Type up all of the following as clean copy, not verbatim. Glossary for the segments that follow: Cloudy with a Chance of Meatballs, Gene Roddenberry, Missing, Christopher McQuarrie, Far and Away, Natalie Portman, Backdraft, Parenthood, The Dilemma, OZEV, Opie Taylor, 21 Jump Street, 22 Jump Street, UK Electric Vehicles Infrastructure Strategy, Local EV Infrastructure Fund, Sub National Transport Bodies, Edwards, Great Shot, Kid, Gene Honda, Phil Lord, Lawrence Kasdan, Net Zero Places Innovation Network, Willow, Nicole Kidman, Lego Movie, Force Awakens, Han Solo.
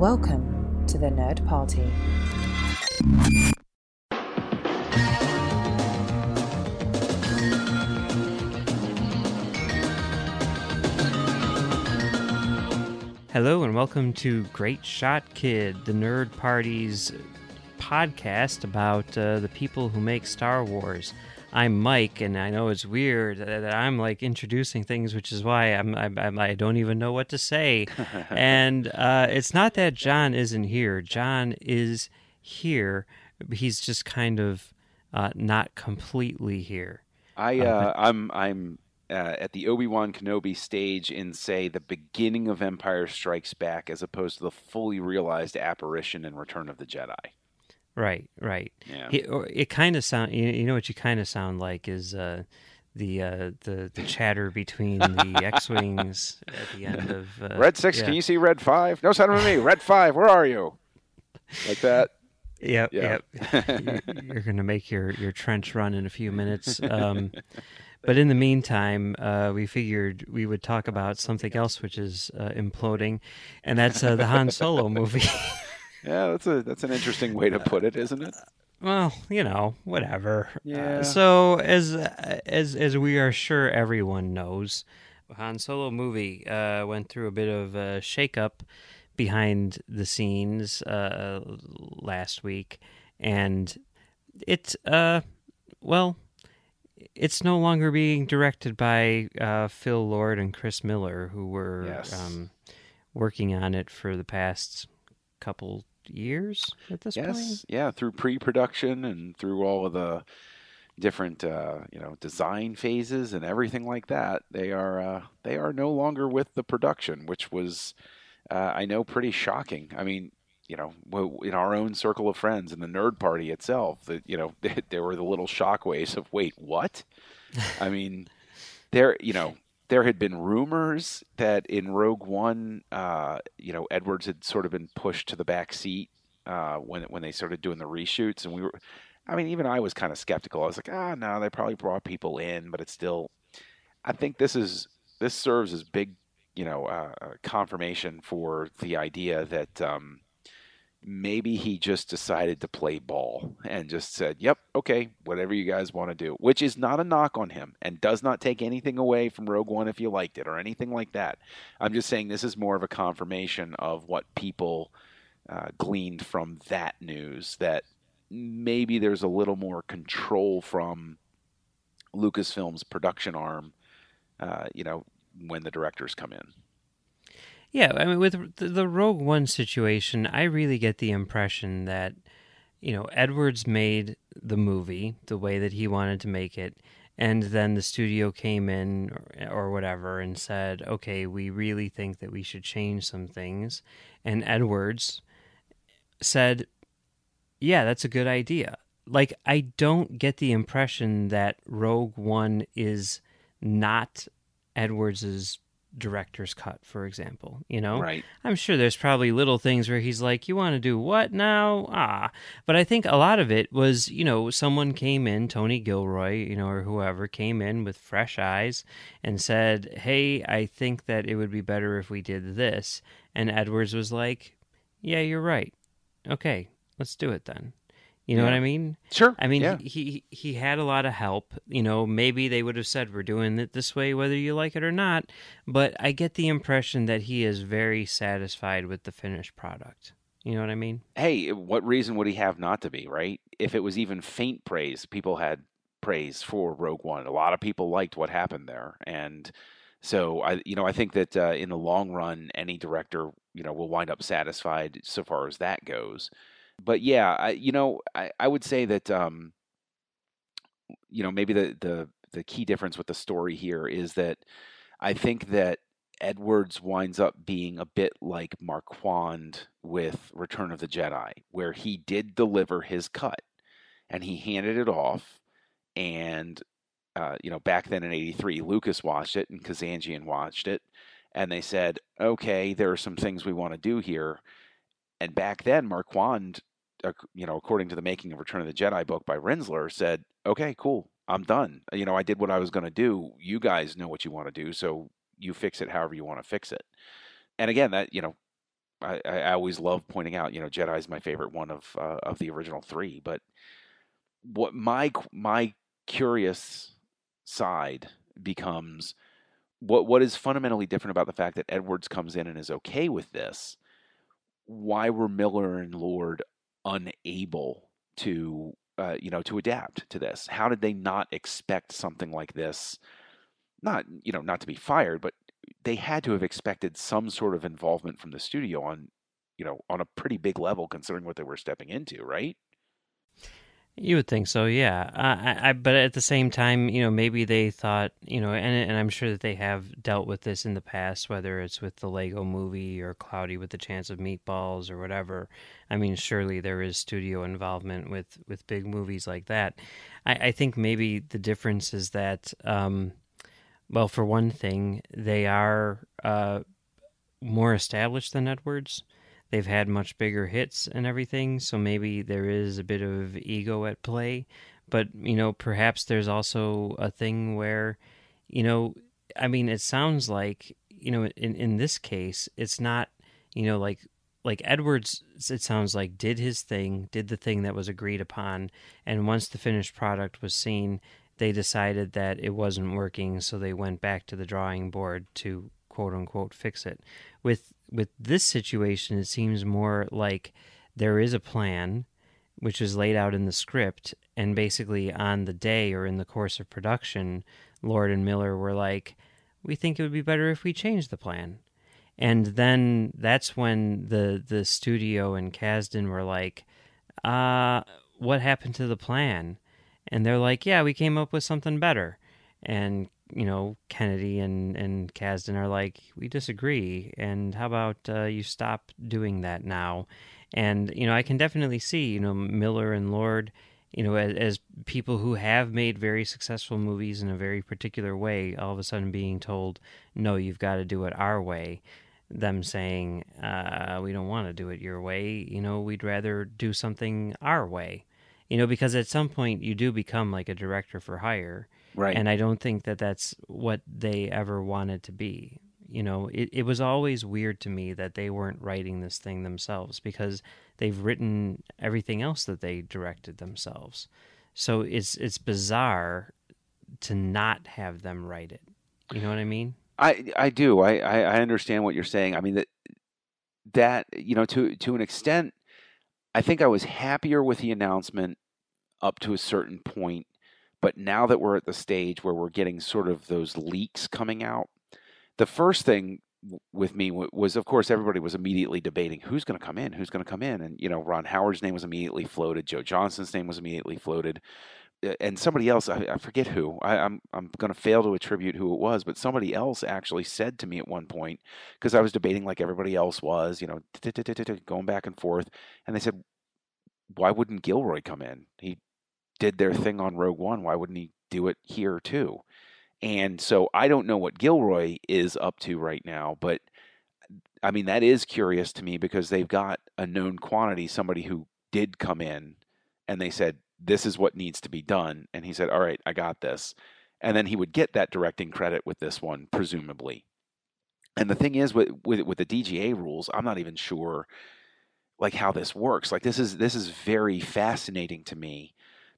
Welcome to the Nerd Party. Hello and welcome to Great Shot Kid, the Nerd Party's podcast about the people who make Star Wars. I'm Mike, and I know it's weird that I'm like introducing things, which is why I don't even know what to say. And it's not that John isn't here. John is here. He's just kind of not completely here. I'm at the Obi-Wan Kenobi stage in, say, the beginning of Empire Strikes Back, as opposed to the fully realized apparition in Return of the Jedi. Right. Yeah. It kind of sound. You know what you kind of sound like is the chatter between the X-wings at the end of Red 6. Yeah. Can you see Red 5? No, son of me. Red 5. Where are you? Like that. Yep. You're gonna make your trench run in a few minutes. But in the meantime, we figured we would talk about something else, which is imploding, and that's the Han Solo movie. Yeah, that's an interesting way to put it, isn't it? Well, you know, whatever. Yeah. So as we are sure everyone knows, Han Solo movie went through a bit of a shakeup behind the scenes last week, and it's it's no longer being directed by Phil Lord and Chris Miller, who were working on it for the past couple years at this point? Yes, yeah, through pre-production and through all of the different, design phases and everything like that. They are no longer with the production, which was, I know, pretty shocking. I mean, you know, in our own circle of friends and the Nerd Party itself, there were the little shockwaves of, wait, what? I mean, there had been rumors that in Rogue One, Edwards had sort of been pushed to the back seat when they started doing the reshoots, and even I was kind of skeptical. I was like, no, they probably brought people in, but it's still. I think this serves as big, confirmation for the idea that maybe he just decided to play ball and just said, "Yep, okay, whatever you guys want to do," which is not a knock on him and does not take anything away from Rogue One if you liked it or anything like that. I'm just saying this is more of a confirmation of what people gleaned from that news, that maybe there's a little more control from Lucasfilm's production arm, when the directors come in. Yeah, I mean, with the Rogue One situation, I really get the impression that, Edwards made the movie the way that he wanted to make it, and then the studio came in or whatever and said, okay, we really think that we should change some things. And Edwards said, yeah, that's a good idea. Like, I don't get the impression that Rogue One is not Edwards's director's cut, for example, right. I'm sure there's probably little things where he's like, you want to do what now? But I think a lot of it was, someone came in, Tony Gilroy, or whoever came in with fresh eyes and said, hey, I think that it would be better if we did this. And Edwards was like, yeah, you're right. Okay, let's do it then. You know what I mean? Sure. I mean, he had a lot of help. Maybe they would have said, we're doing it this way, whether you like it or not. But I get the impression that he is very satisfied with the finished product. You know what I mean? Hey, what reason would he have not to be, right? If it was even faint praise, people had praise for Rogue One. A lot of people liked what happened there. And so, I think that in the long run, any director, will wind up satisfied so far as that goes. But yeah, I would say that, maybe the key difference with the story here is that I think that Edwards winds up being a bit like Marquand with Return of the Jedi, where he did deliver his cut and he handed it off. And, back then in 1983, Lucas watched it and Kazanjian watched it. And they said, okay, there are some things we want to do here. And back then, Marquand, according to the Making of Return of the Jedi book by Rinsler, said, okay, cool, I'm done. I did what I was going to do. You guys know what you want to do, so you fix it however you want to fix it. And again, that, I always love pointing out, you know, Jedi is my favorite one of the original three. But what my curious side becomes, what is fundamentally different about the fact that Edwards comes in and is okay with this? Why were Miller and Lord unable to, to adapt to this? How did they not expect something like this? Not, you know, not to be fired, but they had to have expected some sort of involvement from the studio on a pretty big level, considering what they were stepping into, right? You would think so, yeah. But at the same time, you know, maybe they thought, you know, and I'm sure that they have dealt with this in the past, whether it's with the Lego Movie or Cloudy with a Chance of Meatballs or whatever. I mean, surely there is studio involvement with big movies like that. I think maybe the difference is that, well, for one thing, they are more established than Edwards. They've had much bigger hits and everything, so maybe there is a bit of ego at play. But, you know, perhaps there's also a thing where, you know, I mean, it sounds like, you know, in this case, it's not, you know, like Edwards, it sounds like, did the thing that was agreed upon, and once the finished product was seen, they decided that it wasn't working, so they went back to the drawing board to, quote-unquote, fix it. With this situation, it seems more like there is a plan, which is laid out in the script, and basically on the day or in the course of production, Lord and Miller were like, we think it would be better if we changed the plan. And then that's when the studio and Kasdan were like, what happened to the plan? And they're like, yeah, we came up with something better. And you know, Kennedy and Kasdan are like, we disagree, and how about you stop doing that now? And, you know, I can definitely see, you know, Miller and Lord, you know, as people who have made very successful movies in a very particular way, all of a sudden being told, no, you've got to do it our way. Them saying, we don't want to do it your way, you know, we'd rather do something our way. You know, because at some point you do become like a director for hire. Right. And I don't think that that's what they ever wanted to be. You know, it was always weird to me that they weren't writing this thing themselves, because they've written everything else that they directed themselves. So it's bizarre to not have them write it. You know what I mean? I do. I understand what you're saying. I mean, that you know, to an extent, I think I was happier with the announcement up to a certain point. But now that we're at the stage where we're getting sort of those leaks coming out, the first thing with me was, of course, everybody was immediately debating who's going to come in. And, you know, Ron Howard's name was immediately floated. Joe Johnston's name was immediately floated. And somebody else, I forget who, I'm going to fail to attribute who it was, but somebody else actually said to me at one point, because I was debating like everybody else was, you know, going back and forth. And they said, why wouldn't Gilroy come in? He did their thing on Rogue One, why wouldn't he do it here too? And so I don't know what Gilroy is up to right now, but I mean, that is curious to me, because they've got a known quantity, somebody who did come in and they said, this is what needs to be done. And he said, all right, I got this. And then he would get that directing credit with this one, presumably. And the thing is, with the DGA rules, I'm not even sure like how this works. Like this is very fascinating to me.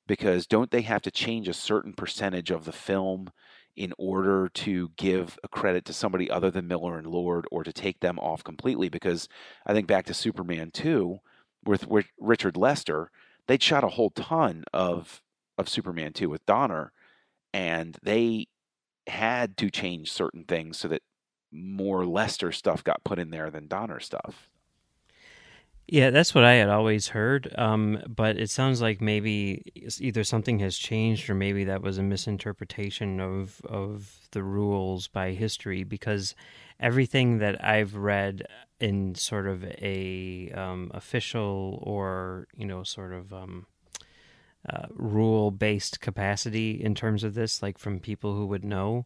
Because don't they have to change a certain percentage of the film in order to give a credit to somebody other than Miller and Lord, or to take them off completely? Because I think back to Superman 2 with Richard Lester, they'd shot a whole ton of Superman 2 with Donner, and they had to change certain things so that more Lester stuff got put in there than Donner stuff. Yeah, that's what I had always heard, but it sounds like maybe either something has changed, or maybe that was a misinterpretation of the rules by history, because everything that I've read in sort of a official or, you know, sort of rule-based capacity in terms of this, like from people who would know,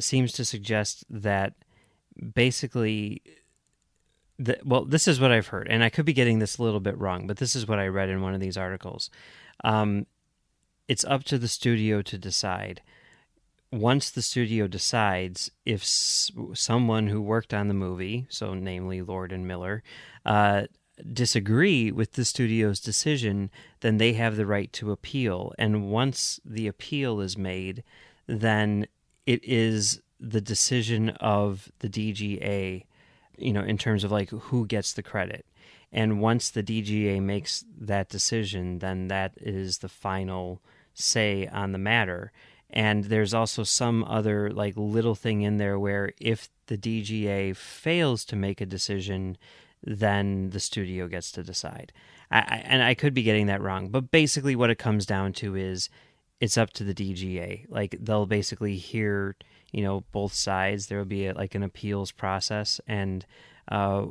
seems to suggest that basically... Well, this is what I've heard, and I could be getting this a little bit wrong, but this is what I read in one of these articles. It's up to the studio to decide once the studio decides if someone who worked on the movie, so namely Lord and Miller, disagree with the studio's decision, then they have the right to appeal. And once the appeal is made, then it is the decision of the DGA, you know, in terms of like who gets the credit. And once the DGA makes that decision, then that is the final say on the matter. And there's also some other like little thing in there where if the DGA fails to make a decision, then the studio gets to decide. I could be getting that wrong, but basically what it comes down to is it's up to the DGA. Like, they'll basically hear, you know, both sides. There will be like an appeals process, and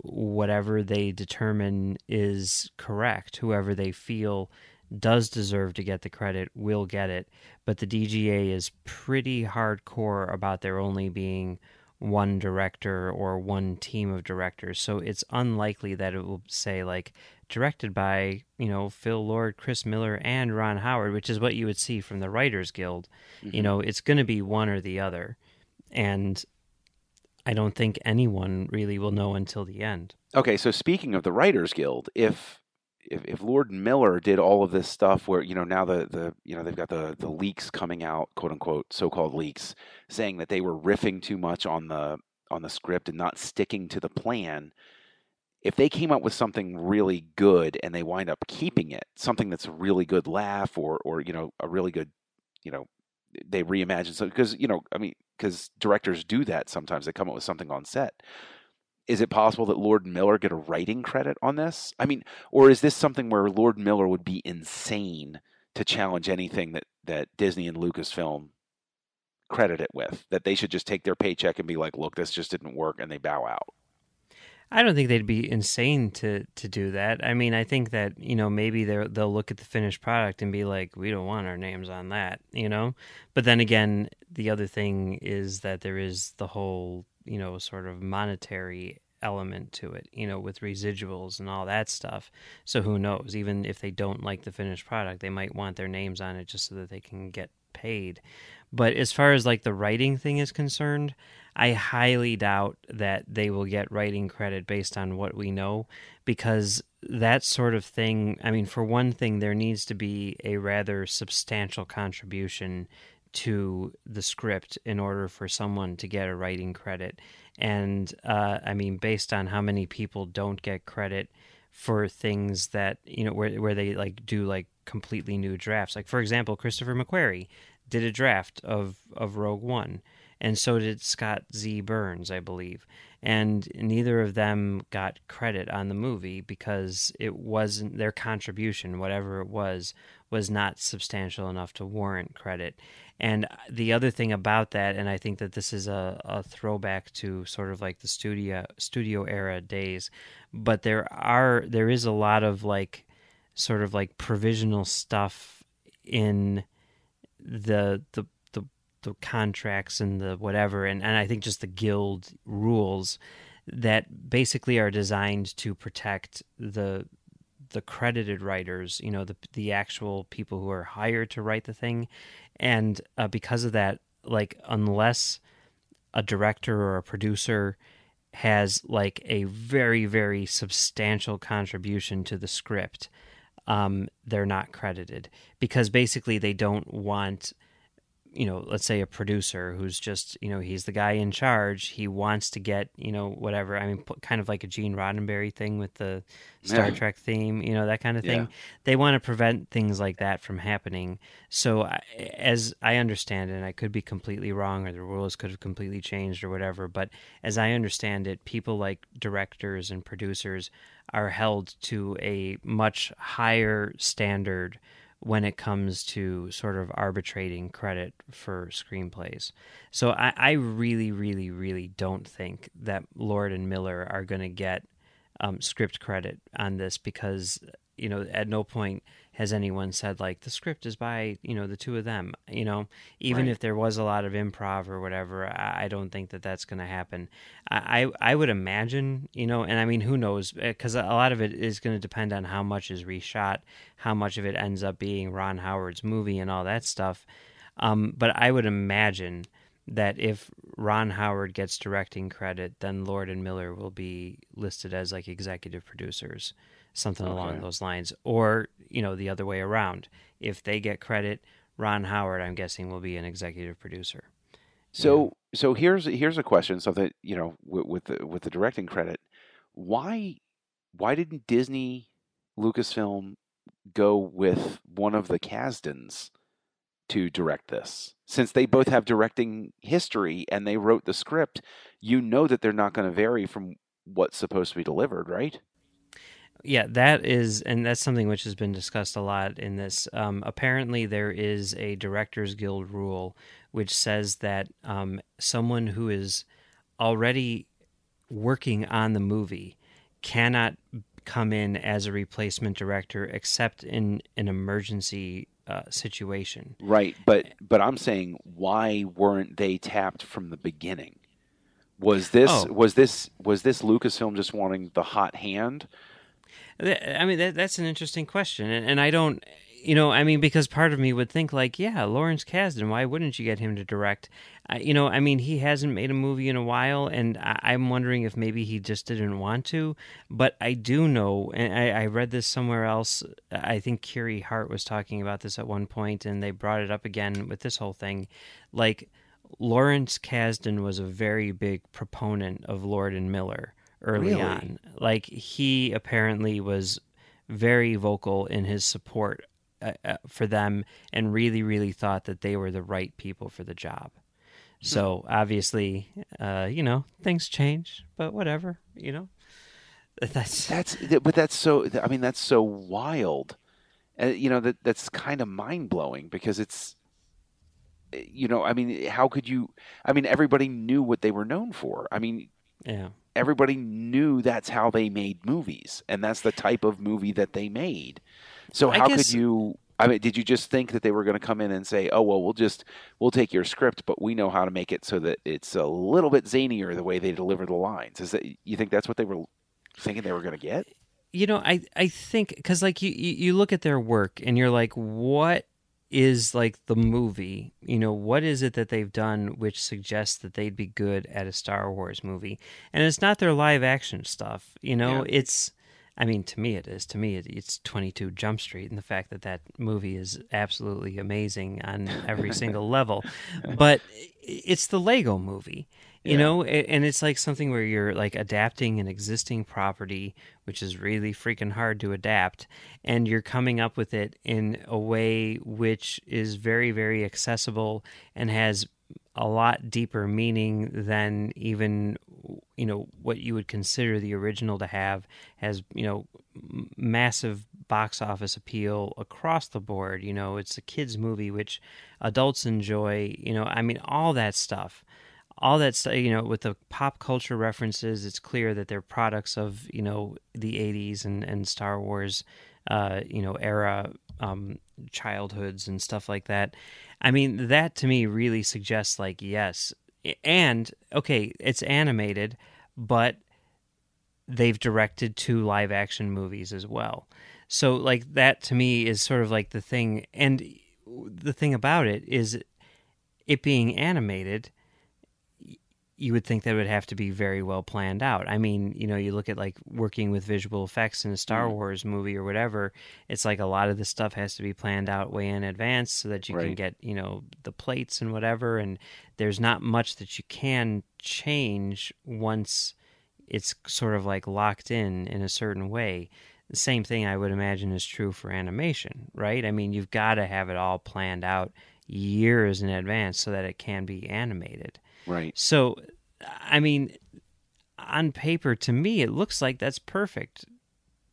whatever they determine is correct. Whoever they feel does deserve to get the credit will get it. But the DGA is pretty hardcore about there only being one director or one team of directors. So it's unlikely that it will say like directed by, you know, Phil Lord, Chris Miller, and Ron Howard, which is what you would see from the Writers Guild. Mm-hmm. You know, it's going to be one or the other. And I don't think anyone really will know until the end. Okay, so speaking of the Writers Guild, if Lord and Miller did all of this stuff where, you know, now the you know, they've got the leaks coming out, quote unquote, so-called leaks, saying that they were riffing too much on the script and not sticking to the plan. If they came up with something really good and they wind up keeping it, something that's a really good laugh or you know, a really good, you know, they reimagine something, because, you know, I mean, because directors do that sometimes. They come up with something on set. Is it possible that Lord and Miller get a writing credit on this? I mean, or is this something where Lord and Miller would be insane to challenge anything that Disney and Lucasfilm credit it with? That they should just take their paycheck and be like, look, this just didn't work, and they bow out? I don't think they'd be insane to do that. I mean, I think that, you know, maybe they'll look at the finished product and be like, we don't want our names on that, you know? But then again, the other thing is that there is the whole, you know, sort of monetary element to it, you know, with residuals and all that stuff. So who knows? Even if they don't like the finished product, they might want their names on it just so that they can get paid. But as far as like the writing thing is concerned, I highly doubt that they will get writing credit based on what we know, because that sort of thing, I mean, for one thing, there needs to be a rather substantial contribution to the script in order for someone to get a writing credit. And, I mean, based on how many people don't get credit for things that, you know, where they like do like completely new drafts. Like, for example, Christopher McQuarrie did a draft of Rogue One, and so did Scott Z. Burns, I believe. And neither of them got credit on the movie because it wasn't their contribution, whatever it was not substantial enough to warrant credit. And the other thing about that, and I think that this is a throwback to sort of like the studio era days, but there is a lot of like sort of like provisional stuff in the contracts and the whatever, and I think just the guild rules that basically are designed to protect the credited writers, you know, the actual people who are hired to write the thing. And because of that, like, unless a director or a producer has like a very, very substantial contribution to the script, they're not credited, because basically they don't want, you know, let's say a producer who's just, you know, he's the guy in charge. He wants to get, you know, whatever. I mean, kind of like a Gene Roddenberry thing with the Star Trek theme, you know, that kind of thing. Yeah. They want to prevent things like that from happening. So as I understand it, and I could be completely wrong, or the rules could have completely changed or whatever, but as I understand it, people like directors and producers are held to a much higher standard when it comes to sort of arbitrating credit for screenplays. So I really, really, really don't think that Lord and Miller are going to get script credit on this, because, you know, at no point has anyone said, like, the script is by, you know, the two of them, you know, even right. If there was a lot of improv or whatever, I don't think that that's going to happen. I would imagine, you know, and I mean, who knows, because a lot of it is going to depend on how much is reshot, how much of it ends up being Ron Howard's movie and all that stuff. But I would imagine that if Ron Howard gets directing credit, then Lord and Miller will be listed as like executive producers, something along those lines, or, you know, the other way around. If they get credit, Ron Howard, I'm guessing, will be an executive producer. So here's a question. So that, you know, with the directing credit, why didn't Disney, Lucasfilm, go with one of the Kasdans to direct this? Since they both have directing history and they wrote the script, you know that they're not going to vary from what's supposed to be delivered, right? Yeah, that's something which has been discussed a lot in this. Apparently, there is a Directors Guild rule which says that someone who is already working on the movie cannot come in as a replacement director except in an emergency situation. Right, but I'm saying, why weren't they tapped from the beginning? Was this Lucasfilm just wanting the hot hand? I mean, that's an interesting question, and I don't, you know, I mean, because part of me would think like, yeah, Lawrence Kasdan, why wouldn't you get him to direct? You know, I mean, he hasn't made a movie in a while, and I'm wondering if maybe he just didn't want to. But I do know, and I read this somewhere else, I think Kiri Hart was talking about this at one point, and they brought it up again with this whole thing, like, Lawrence Kasdan was a very big proponent of Lord and Miller. Early really? On, like, he apparently was very vocal in his support for them, and really, really thought that they were the right people for the job. So obviously, you know, things change, but whatever, you know. That's so wild. You know, that's kind of mind blowing, because it's, you know, I mean, how could you? I mean, everybody knew what they were known for. I mean, yeah. Everybody knew that's how they made movies, and that's the type of movie that they made. So how could you? I mean, did you just think that they were going to come in and say, "Oh, well, we'll take your script, but we know how to make it so that it's a little bit zanier the way they deliver the lines"? Is that, you think that's what they were thinking they were going to get? You know, I think, because like you look at their work and you're like, what is like the movie, you know, what is it that they've done which suggests that they'd be good at a Star Wars movie? And it's not their live action stuff, you know. Yeah. It's, I mean, to me it is. To me it's 22 Jump Street, and the fact that that movie is absolutely amazing on every single level. But it's the Lego Movie, you yeah. know, and it's like something where you're like adapting an existing property, which is really freaking hard to adapt, and you're coming up with it in a way which is very, very accessible and has a lot deeper meaning than even, you know, what you would consider the original to have, has, you know, massive box office appeal across the board. You know, it's a kids movie which adults enjoy, you know, I mean, all that stuff, you know, with the pop culture references, it's clear that they're products of, you know, the 80s and Star Wars, you know, era childhoods and stuff like that. I mean, that to me really suggests like, yes, and okay, it's animated, but they've directed 2 live action movies as well. So like that to me is sort of like the thing. And the thing about it is, it being animated, you would think that it would have to be very well planned out. I mean, you know, you look at like working with visual effects in a Star Wars movie or whatever, it's like a lot of this stuff has to be planned out way in advance so that you right. can get, you know, the plates and whatever. And there's not much that you can change once it's sort of like locked in a certain way. The same thing I would imagine is true for animation, right? I mean, you've got to have it all planned out years in advance so that it can be animated. Right. So, I mean, on paper, to me, it looks like that's perfect.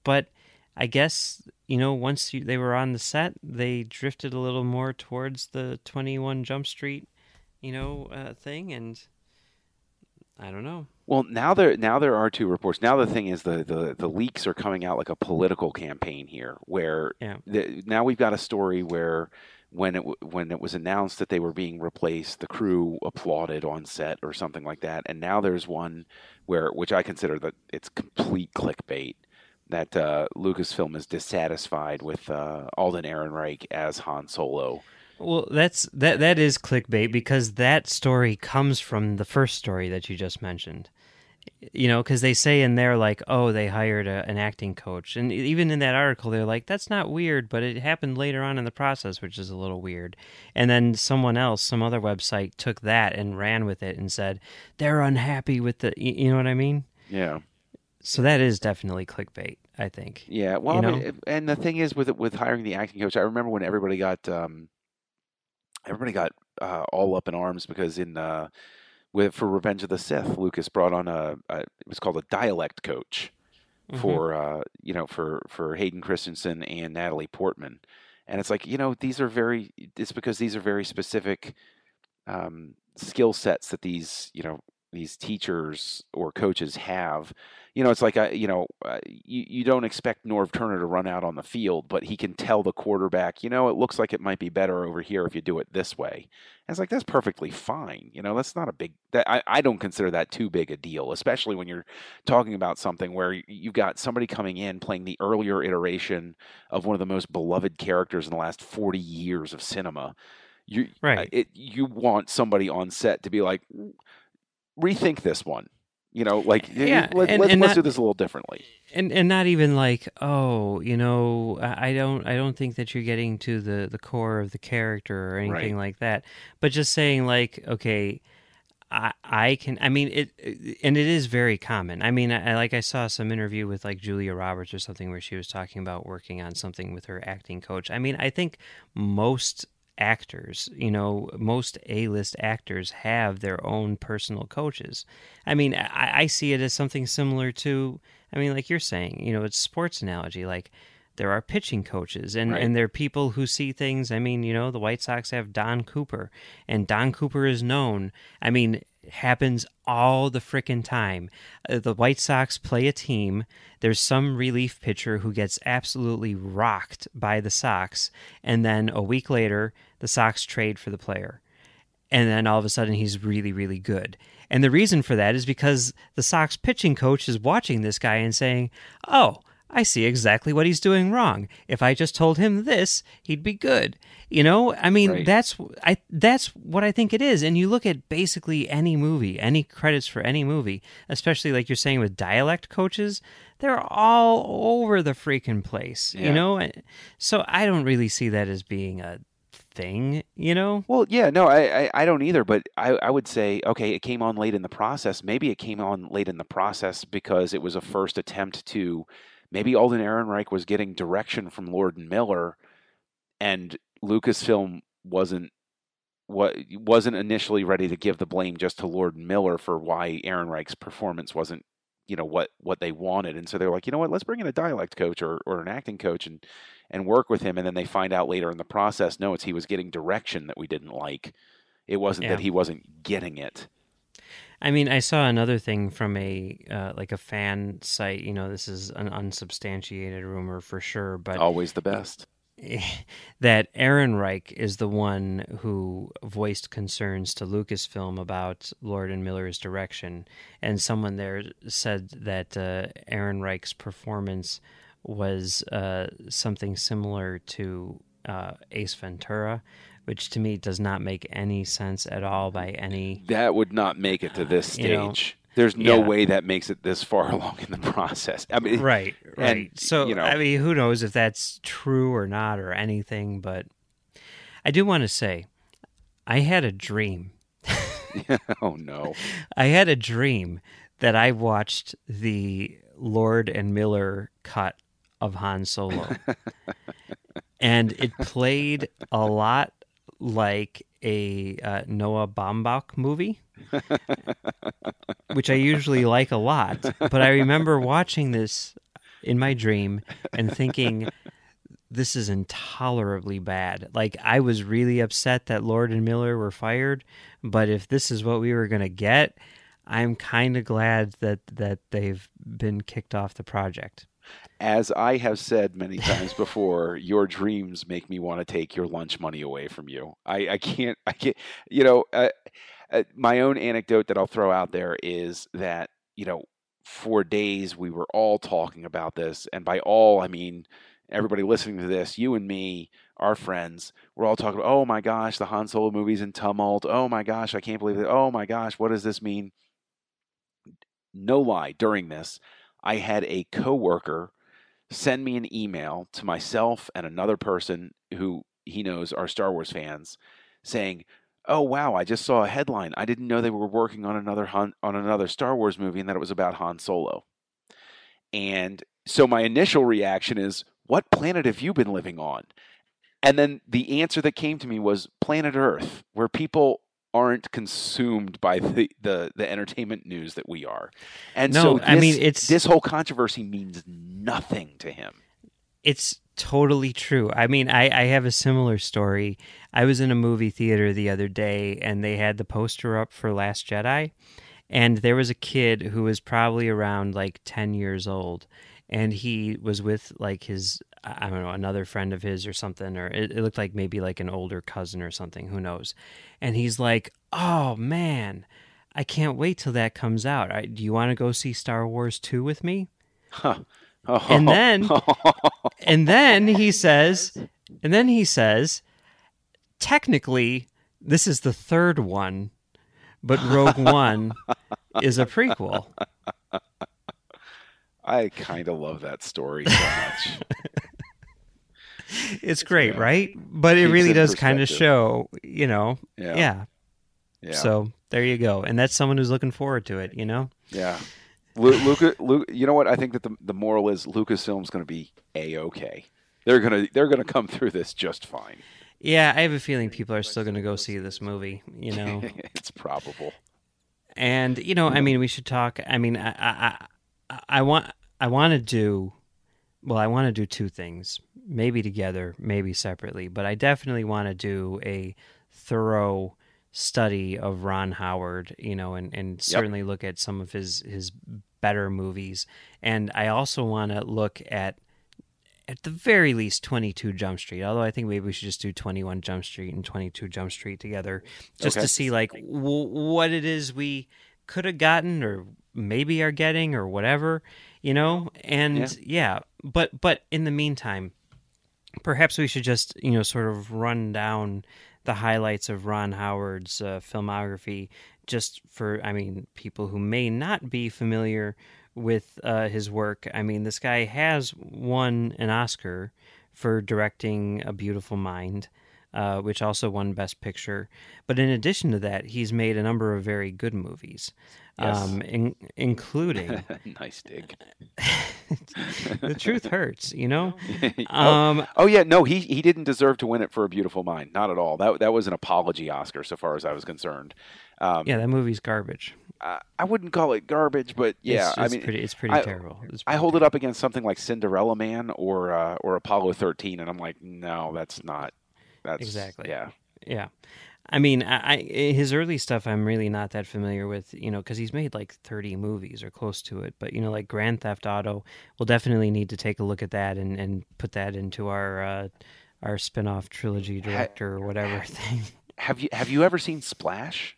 But I guess, you know, once they were on the set, they drifted a little more towards the 21 Jump Street, you know, thing. And I don't know. Well, now there are 2 reports. Now the thing is, the leaks are coming out like a political campaign here, where yeah. Now we've got a story where, when it was announced that they were being replaced, the crew applauded on set or something like that. And now there's one where, which I consider that it's complete clickbait, that Lucasfilm is dissatisfied with Alden Ehrenreich as Han Solo. Well, that is clickbait, because that story comes from the first story that you just mentioned. You know, because they say in there, like, oh, they hired an acting coach. And even in that article, they're like, that's not weird, but it happened later on in the process, which is a little weird. And then someone else, some other website, took that and ran with it and said, they're unhappy with the, you know what I mean? Yeah. So that is definitely clickbait, I think. Yeah. Well, you know? I mean, and the thing is with hiring the acting coach, I remember when everybody got all up in arms because for Revenge of the Sith, Lucas brought on it was called a dialect coach for Hayden Christensen and Natalie Portman, and it's like, you know, these are very specific skill sets that these teachers or coaches have. You know, it's like you don't expect Norv Turner to run out on the field, but he can tell the quarterback, you know, it looks like it might be better over here if you do it this way. And it's like, that's perfectly fine. You know, that's not a big, I don't consider that too big a deal, especially when you're talking about something where you've got somebody coming in playing the earlier iteration of one of the most beloved characters in the last 40 years of cinema. You want somebody on set to be like, rethink this one. You know, like, yeah, let's do this a little differently. And not even like, oh, you know, I don't think that you're getting to the core of the character or anything like that. But just saying like, okay, it is very common. I mean, I saw some interview with like Julia Roberts or something where she was talking about working on something with her acting coach. I mean, I think most actors, you know, most A-list actors have their own personal coaches. I mean, I see it as something similar to, I mean, like you're saying, you know, it's sports analogy. Like, there are pitching coaches and there are people who see things. I mean, you know, the White Sox have Don Cooper, and Don Cooper is known. I mean, happens all the frickin' time. The White Sox play a team. There's some relief pitcher who gets absolutely rocked by the Sox, and then a week later, the Sox trade for the player. And then all of a sudden, he's really, really good. And the reason for that is because the Sox pitching coach is watching this guy and saying, oh, I see exactly what he's doing wrong. If I just told him this, he'd be good. You know, I mean, that's what I think it is. And you look at basically any movie, any credits for any movie, especially like you're saying with dialect coaches, they're all over the freaking place, you know? So I don't really see that as being a thing, you know? Well, yeah, no, I don't either, but I would say, okay, it came on late in the process. Maybe it came on late in the process because it was a first attempt to... Maybe Alden Ehrenreich was getting direction from Lord and Miller, and Lucasfilm wasn't initially ready to give the blame just to Lord and Miller for why Ehrenreich's performance wasn't, you know, what they wanted. And so they're like, you know what, let's bring in a dialect coach or an acting coach and work with him. And then they find out later in the process, no, it's he was getting direction that we didn't like. It wasn't that he wasn't getting it. I mean, I saw another thing from a fan site. You know, this is an unsubstantiated rumor for sure, but always the best. That Ehrenreich is the one who voiced concerns to Lucasfilm about Lord and Miller's direction, and someone there said that Ehrenreich's performance was something similar to Ace Ventura, which to me does not make any sense at all by any... That would not make it to this stage. You know, there's no way that makes it this far along in the process. I mean, right. And, so, you know, I mean, who knows if that's true or not or anything, but I do want to say, I had a dream. Oh, no. I had a dream that I watched the Lord and Miller cut of Han Solo. And it played a lot like a Noah Baumbach movie, which I usually like a lot. But I remember watching this in my dream and thinking, this is intolerably bad. Like, I was really upset that Lord and Miller were fired, but if this is what we were going to get, I'm kind of glad that they've been kicked off the project. As I have said many times before, your dreams make me want to take your lunch money away from you. I can't, you know, my own anecdote that I'll throw out there is that, you know, for days we were all talking about this. And by all, I mean, everybody listening to this, you and me, our friends, we're all talking about, oh my gosh, the Han Solo movie's in tumult. Oh my gosh, I can't believe it. Oh my gosh, what does this mean? No lie, during this, I had a coworker send me an email to myself and another person who he knows are Star Wars fans saying, oh wow, I just saw a headline. I didn't know they were working on another Star Wars movie and that it was about Han Solo. And so my initial reaction is, what planet have you been living on? And then the answer that came to me was planet Earth, where people aren't consumed by the entertainment news that we are. And no, so this, I mean, it's, this whole controversy means nothing to him. It's totally true. I mean, I have a similar story. I was in a movie theater the other day, and they had the poster up for Last Jedi. And there was a kid who was probably around like 10 years old, and he was with like his, I don't know, another friend of his or something, or it looked like maybe like an older cousin or something, who knows. And he's like, oh man, I can't wait till that comes out. Do you want to go see Star Wars 2 with me? Huh. Oh. And then he says, technically, this is the third one, but Rogue One is a prequel. I kind of love that story so much. It's great, yeah. Right? But it really does kind of show, you know. Yeah. Yeah. So there you go. And that's someone who's looking forward to it, you know? Yeah. Luke, you know what? I think that the moral is Lucasfilm's going to be A-okay. They're gonna come through this just fine. Yeah, I have a feeling people are still going to go see this movie, you know. It's probable. And, you know, I mean, we should talk. I mean, I want to do two things, maybe together, maybe separately, but I definitely want to do a thorough study of Ron Howard, you know, and certainly look at some of his better movies. And I also want to look at the very least, 22 Jump Street, although I think maybe we should just do 21 Jump Street and 22 Jump Street together, just to see, like, what it is we could have gotten or maybe are getting or whatever, you know? And, but in the meantime, perhaps we should just, you know, sort of run down the highlights of Ron Howard's filmography, just for, I mean, people who may not be familiar with his work. I mean, this guy has won an Oscar for directing A Beautiful Mind, which also won Best Picture. But in addition to that, he's made a number of very good movies, including... Nice dig. The truth hurts, you know? He didn't deserve to win it for A Beautiful Mind. Not at all. That was an apology Oscar, so far as I was concerned. That movie's garbage. I wouldn't call it garbage, but yeah, it's pretty terrible. I hold it up against something like Cinderella Man or Apollo 13, and I'm like, no, that's exactly. Yeah. I mean, his early stuff I'm really not that familiar with, you know, because he's made like 30 movies or close to it. But, you know, like Grand Theft Auto, we'll definitely need to take a look at that and put that into our spinoff trilogy director or whatever thing. Have you ever seen Splash?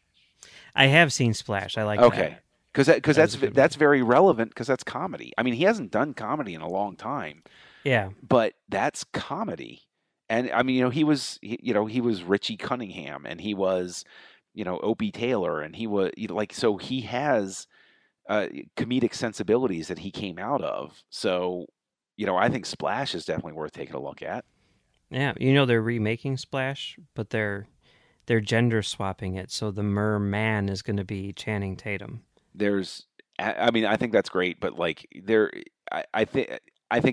I have seen Splash. I like that. Okay, because that's very relevant, because that's comedy. I mean, he hasn't done comedy in a long time. Yeah, but that's comedy. And I mean, you know, he was Richie Cunningham, and he was, you know, Opie Taylor, and he was, you know, like, so he has comedic sensibilities that he came out of. So, you know, I think Splash is definitely worth taking a look at. Yeah, you know, they're remaking Splash, but they're gender swapping it, so the merman is going to be Channing Tatum. I think that's great, but like I think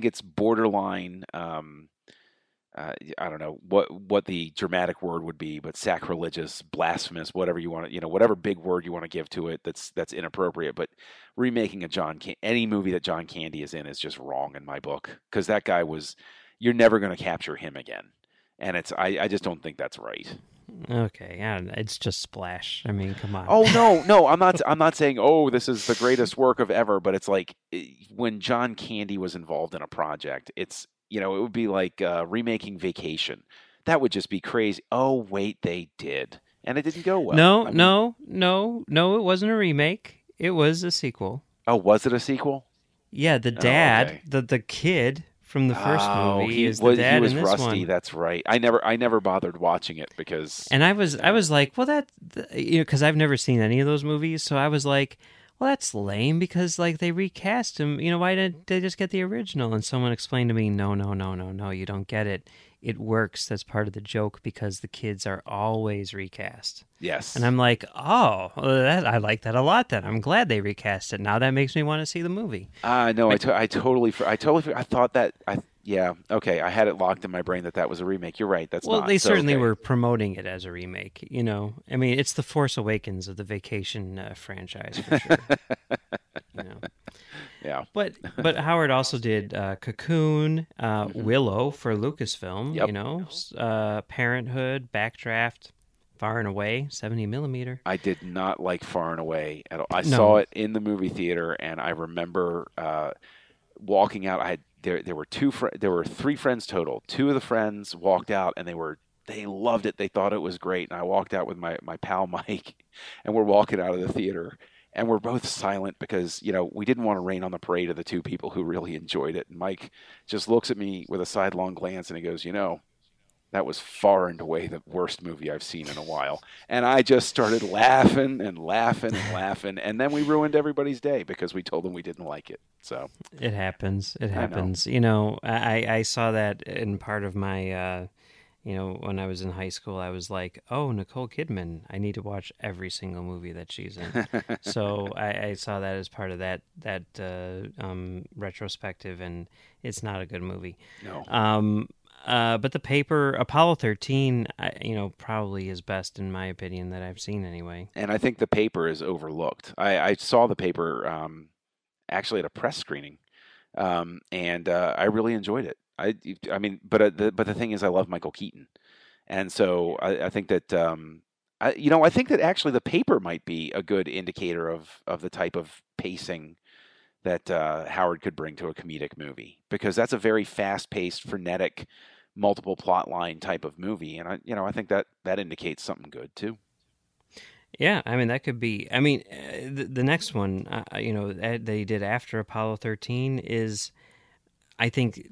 it's borderline. I don't know what the dramatic word would be, but sacrilegious, blasphemous, whatever you want to, you know, whatever big word you want to give to it. That's inappropriate. But remaking any movie that John Candy is in is just wrong in my book, because that guy was, you're never going to capture him again, and it's I just don't think that's right. Okay, yeah, it's just Splash. I mean, come on. Oh no, I'm not saying, oh, this is the greatest work of ever, but it's like when John Candy was involved in a project, it's, you know, it would be like remaking Vacation. That would just be crazy. Oh wait, they did, and it didn't go well. No, it wasn't a remake. It was a sequel. Oh, was it a sequel? Yeah, the dad, the kid from the first movie. He is the dad in this rusty. One. That's right. I never bothered watching it because. And I was like, well, that, you know, because I've never seen any of those movies, so I was like, well, that's lame because like they recast him. You know, why didn't they just get the original? And someone explained to me, no, you don't get it. It works. That's part of the joke because the kids are always recast. Yes. And I'm like, oh, I like that a lot then. I'm glad they recast it. Now that makes me want to see the movie. No, I totally I thought that, yeah, okay, I had it locked in my brain that was a remake. You're right, that's not. Well, they certainly were promoting it as a remake, you know. I mean, it's the Force Awakens of the Vacation franchise for sure. You know. Yeah. But Howard also did Cocoon, Willow for Lucasfilm, yep. You know, Parenthood, Backdraft, Far and Away, 70 millimeter. I did not like Far and Away at all. I saw it in the movie theater, and I remember walking out. I had there were three friends total. Two of the friends walked out, and they loved it. They thought it was great, and I walked out with my pal Mike, and we're walking out of the theater. And we're both silent because, you know, we didn't want to rain on the parade of the two people who really enjoyed it. And Mike just looks at me with a sidelong glance and he goes, you know, that was far and away the worst movie I've seen in a while. And I just started laughing and laughing and laughing. And then we ruined everybody's day because we told them we didn't like it. So it happens. It happens. You know, I saw that in part of my, you know, when I was in high school, I was like, oh, Nicole Kidman, I need to watch every single movie that she's in. So I saw that as part of that retrospective, and it's not a good movie. No. But The Paper, Apollo 13, you know, probably is best in my opinion that I've seen anyway. And I think The Paper is overlooked. I saw The Paper actually at a press screening, and I really enjoyed it. I mean, but the thing is, I love Michael Keaton, and so I think that you know, I think that actually The Paper might be a good indicator of the type of pacing that Howard could bring to a comedic movie, because that's a very fast-paced, frenetic, multiple plot line type of movie, and I think that indicates something good too. Yeah, I mean, that could be. I mean, the next one you know that they did after Apollo 13 is, I think,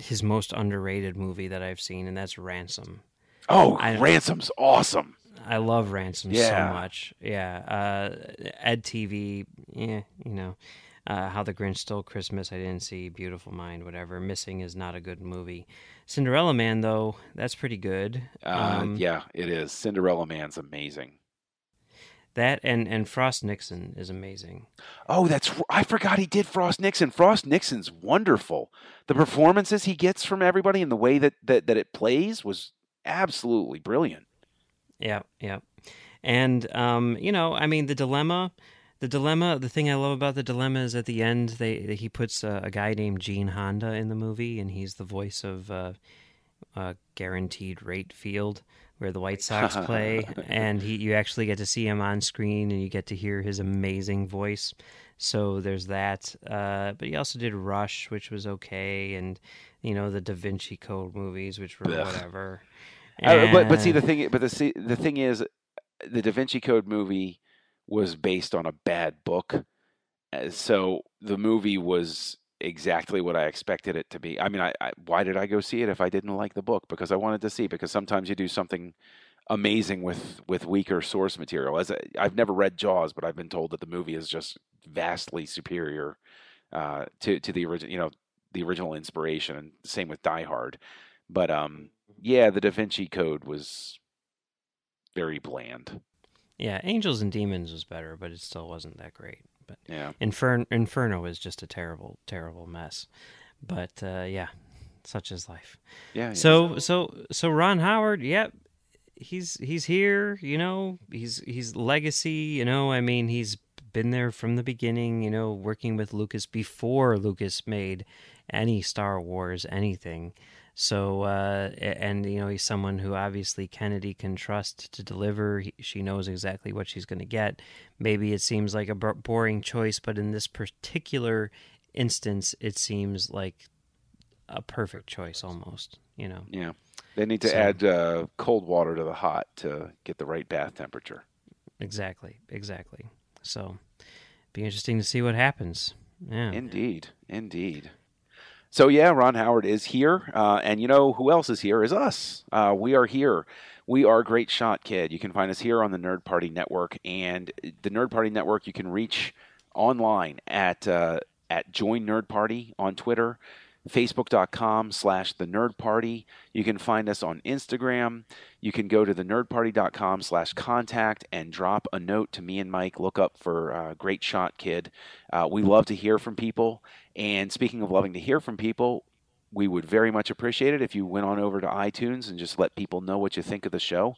his most underrated movie that I've seen, and that's Ransom. Oh, Ransom's awesome. I love Ransom so much. Yeah. EdTV, yeah, you know, How the Grinch Stole Christmas, I didn't see, Beautiful Mind, whatever. Missing is not a good movie. Cinderella Man, though, that's pretty good. Yeah, it is. Cinderella Man's amazing. That and Frost Nixon is amazing. Oh, I forgot he did Frost Nixon. Frost Nixon's wonderful. The performances he gets from everybody and the way that it plays was absolutely brilliant. Yeah, yeah. And, you know, I mean, The Dilemma, the thing I love about The Dilemma is at the end, he puts a guy named Gene Honda in the movie, and he's the voice of Guaranteed Rate Field, where the White Sox play, and you actually get to see him on screen, and you get to hear his amazing voice. So there's that. But he also did Rush, which was okay, and you know, the Da Vinci Code movies, which were whatever. And the thing is, the Da Vinci Code movie was based on a bad book, so the movie was exactly what I expected it to be. I mean, why did I go see it if I didn't like the book? Because I wanted to see. Because sometimes you do something amazing with weaker source material. I've never read Jaws, but I've been told that the movie is just vastly superior to the original. You know, the original inspiration. And same with Die Hard. But yeah, the Da Vinci Code was very bland. Yeah, Angels and Demons was better, but it still wasn't that great. But yeah. Inferno is just a terrible, terrible mess. But yeah, such is life. Yeah. So Ron Howard, yep, he's here. You know, he's legacy. You know, I mean, he's been there from the beginning. You know, working with Lucas before Lucas made any Star Wars anything. So, and, you know, he's someone who obviously Kennedy can trust to deliver. She knows exactly what she's going to get. Maybe it seems like a boring choice, but in this particular instance, it seems like a perfect choice almost, you know? Yeah. They need to add cold water to the hot to get the right bath temperature. Exactly. So, be interesting to see what happens. Yeah. Indeed. So yeah, Ron Howard is here, and you know who else is here is us. We are here. We are Great Shot Kid. You can find us here on the Nerd Party Network, and the Nerd Party Network you can reach online at Join Nerd Party on Twitter, Facebook.com/TheNerdParty. You can find us on Instagram. You can go to thenerdparty.com/contact and drop a note to me and Mike. Look up for Great Shot Kid. We love to hear from people. And speaking of loving to hear from people, we would very much appreciate it if you went on over to iTunes and just let people know what you think of the show.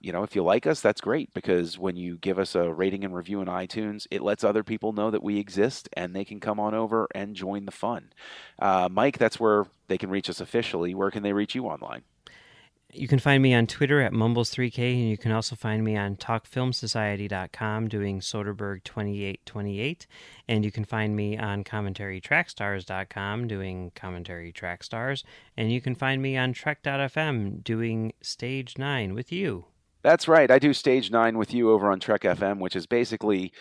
You know, if you like us, that's great, because when you give us a rating and review on iTunes, it lets other people know that we exist and they can come on over and join the fun. Mike, that's where they can reach us officially. Where can they reach you online? You can find me on Twitter at Mumbles3K, and you can also find me on TalkFilmSociety.com doing Soderbergh 2828, and you can find me on CommentaryTrackStars.com doing Commentary Track Stars, and you can find me on Trek.fm doing Stage 9 with you. That's right. I do Stage 9 with you over on Trek FM, which is basically...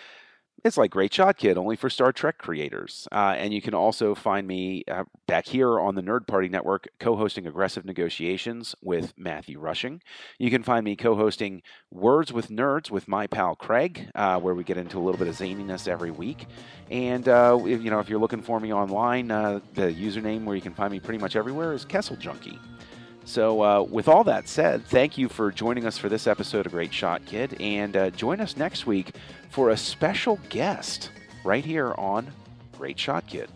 it's like Great Shot Kid, only for Star Trek creators. And you can also find me back here on the Nerd Party Network co-hosting Aggressive Negotiations with Matthew Rushing. You can find me co-hosting Words with Nerds with my pal Craig, where we get into a little bit of zaniness every week. And, you know, if you're looking for me online, the username where you can find me pretty much everywhere is Kessel Junkie. So with all that said, thank you for joining us for this episode of Great Shot Kid, and join us next week for a special guest right here on Great Shot Kid.